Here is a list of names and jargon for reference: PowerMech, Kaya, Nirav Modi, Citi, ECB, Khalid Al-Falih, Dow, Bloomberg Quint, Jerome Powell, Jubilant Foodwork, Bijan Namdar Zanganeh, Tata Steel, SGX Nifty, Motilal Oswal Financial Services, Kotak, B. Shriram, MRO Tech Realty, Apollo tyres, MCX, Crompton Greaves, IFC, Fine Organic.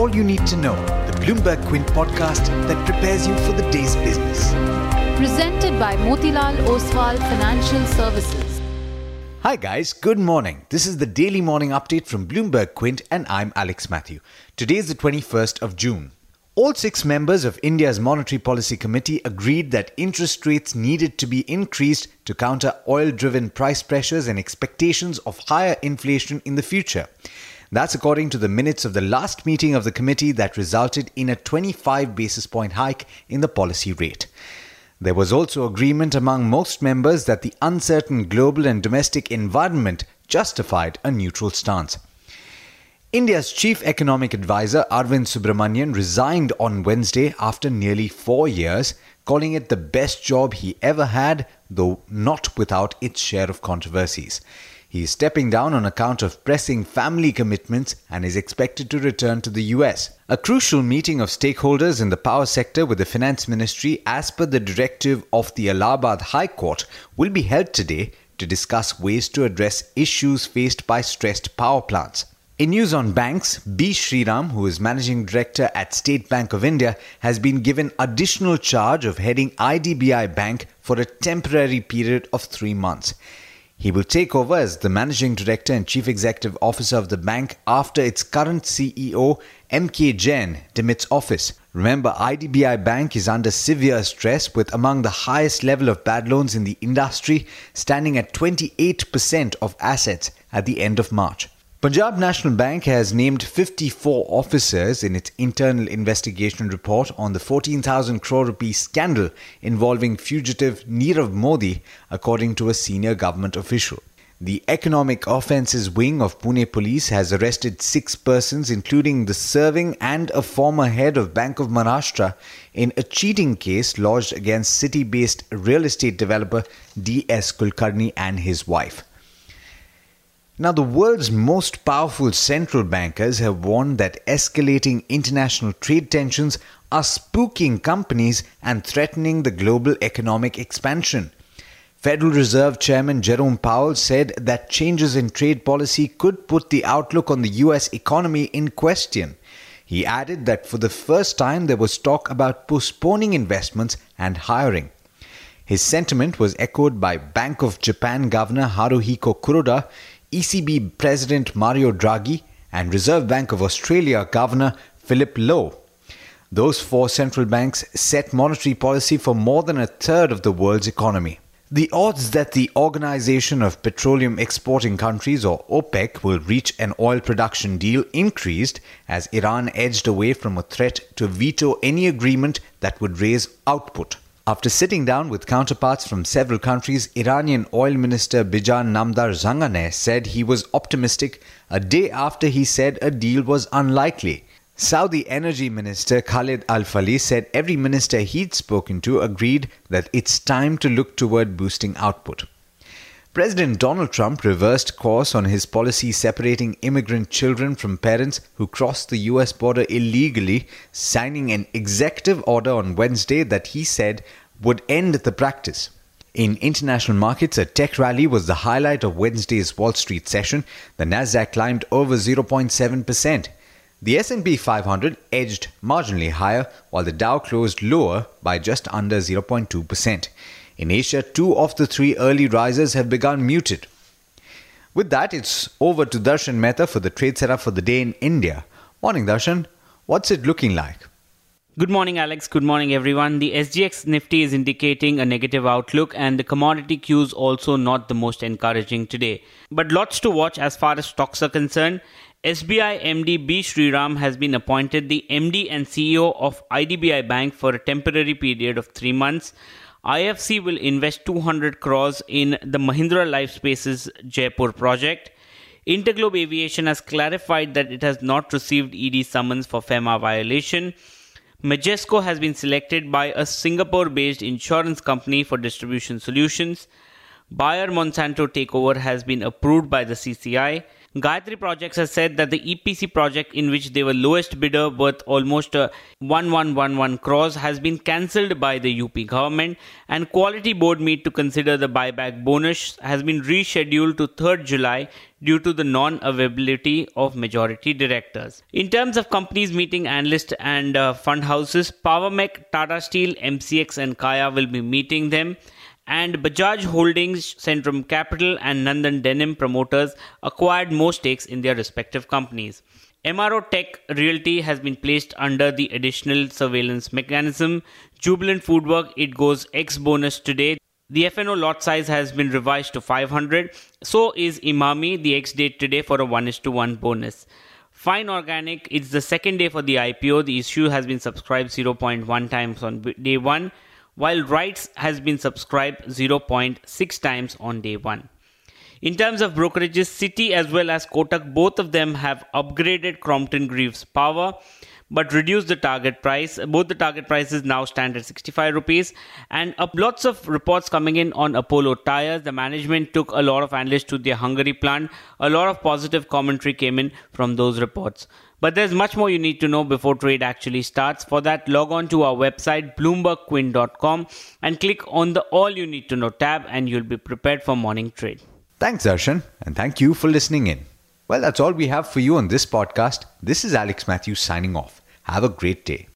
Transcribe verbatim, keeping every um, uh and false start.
all you need to know, the Bloomberg Quint podcast that prepares you for the day's business. Presented by Motilal Oswal Financial Services. Hi guys, good morning. This is the daily morning update from Bloomberg Quint and I'm Alex Matthew. Today is the twenty-first of June. All six members of India's Monetary Policy Committee agreed that interest rates needed to be increased to counter oil-driven price pressures and expectations of higher inflation in the future. That's according to the minutes of the last meeting of the committee that resulted in a twenty-five basis point hike in the policy rate. There was also agreement among most members that the uncertain global and domestic environment justified a neutral stance. India's chief economic advisor Arvind Subramanian resigned on Wednesday after nearly four years, calling it the best job he ever had, though not without its share of controversies. He is stepping down on account of pressing family commitments and is expected to return to the U S. A crucial meeting of stakeholders in the power sector with the finance ministry, as per the directive of the Allahabad High Court, will be held today to discuss ways to address issues faced by stressed power plants. In news on banks, B. Shriram, who is Managing Director at State Bank of India, has been given additional charge of heading I D B I Bank for a temporary period of three months. He will take over as the Managing Director and Chief Executive Officer of the bank after its current C E O, M K Jain, demits office. Remember, I D B I Bank is under severe stress with among the highest level of bad loans in the industry, standing at twenty-eight percent of assets at the end of March. Punjab National Bank has named fifty-four officers in its internal investigation report on the fourteen thousand crore rupee scandal involving fugitive Nirav Modi, according to a senior government official. The Economic Offences Wing of Pune Police has arrested six persons, including the serving and a former head of Bank of Maharashtra, in a cheating case lodged against city-based real estate developer D S Kulkarni and his wife. Now, the world's most powerful central bankers have warned that escalating international trade tensions are spooking companies and threatening the global economic expansion. Federal Reserve Chairman Jerome Powell said that changes in trade policy could put the outlook on the U S economy in question. He added that for the first time there was talk about postponing investments and hiring. His sentiment was echoed by Bank of Japan Governor Haruhiko Kuroda, E C B President Mario Draghi and Reserve Bank of Australia Governor Philip Lowe. Those four central banks set monetary policy for more than a third of the world's economy. The odds that the Organization of Petroleum Exporting Countries or OPEC will reach an oil production deal increased as Iran edged away from a threat to veto any agreement that would raise output. After sitting down with counterparts from several countries, Iranian oil minister Bijan Namdar Zanganeh said he was optimistic a day after he said a deal was unlikely. Saudi energy minister Khalid Al-Falih said every minister he'd spoken to agreed that it's time to look toward boosting output. President Donald Trump reversed course on his policy separating immigrant children from parents who crossed the U S border illegally, signing an executive order on Wednesday that he said would end the practice. In international markets, a tech rally was the highlight of Wednesday's Wall Street session. The Nasdaq climbed over zero point seven percent. The S and P five hundred edged marginally higher, while the Dow closed lower by just under zero point two percent. In Asia, two of the three early risers have begun muted. With that, it's over to Darshan Mehta for the trade setup for the day in India. Morning, Darshan. What's it looking like? Good morning, Alex. Good morning, everyone. The S G X Nifty is indicating a negative outlook and the commodity cues also not the most encouraging today. But lots to watch as far as stocks are concerned. S B I M D B. Shriram has been appointed the M D and C E O of I D B I Bank for a temporary period of three months. I F C will invest two hundred crores in the Mahindra Lifespaces Jaipur project. Interglobe Aviation has clarified that it has not received E D summons for FEMA violation. Majesco has been selected by a Singapore-based insurance company for distribution solutions. Bayer Monsanto takeover has been approved by the C C I. Gayatri Projects has said that the E P C project in which they were lowest bidder worth almost uh, eleven eleven crores has been cancelled by the U P government, and Quality Board meet to consider the buyback bonus has been rescheduled to third of July due to the non-availability of majority directors. In terms of companies meeting analysts and uh, fund houses, Powermech, Tata Steel, M C X and Kaya will be meeting them. And Bajaj Holdings, Centrum Capital and Nandan Denim promoters acquired more stakes in their respective companies. M R O Tech Realty has been placed under the additional surveillance mechanism. Jubilant Foodwork, it goes ex-bonus today. The F N O lot size has been revised to five hundred. So is Emami, the ex-date today for a one is to one bonus. Fine Organic, it's the second day for the I P O. The issue has been subscribed zero point one times on day one, while rights has been subscribed zero point six times on day one. In terms of brokerages, Citi as well as Kotak, both of them have upgraded Crompton Greaves Power but reduced the target price. Both the target prices now stand at sixty-five rupees. And up lots of reports coming in on Apollo Tyres. The management took a lot of analysts to their Hungary plant. A lot of positive commentary came in from those reports. But there's much more you need to know before trade actually starts. For that, log on to our website, bloomberg quint dot com, and click on the All You Need to Know tab, and you'll be prepared for morning trade. Thanks, Darshan, and thank you for listening in. Well, that's all we have for you on this podcast. This is Alex Matthew signing off. Have a great day.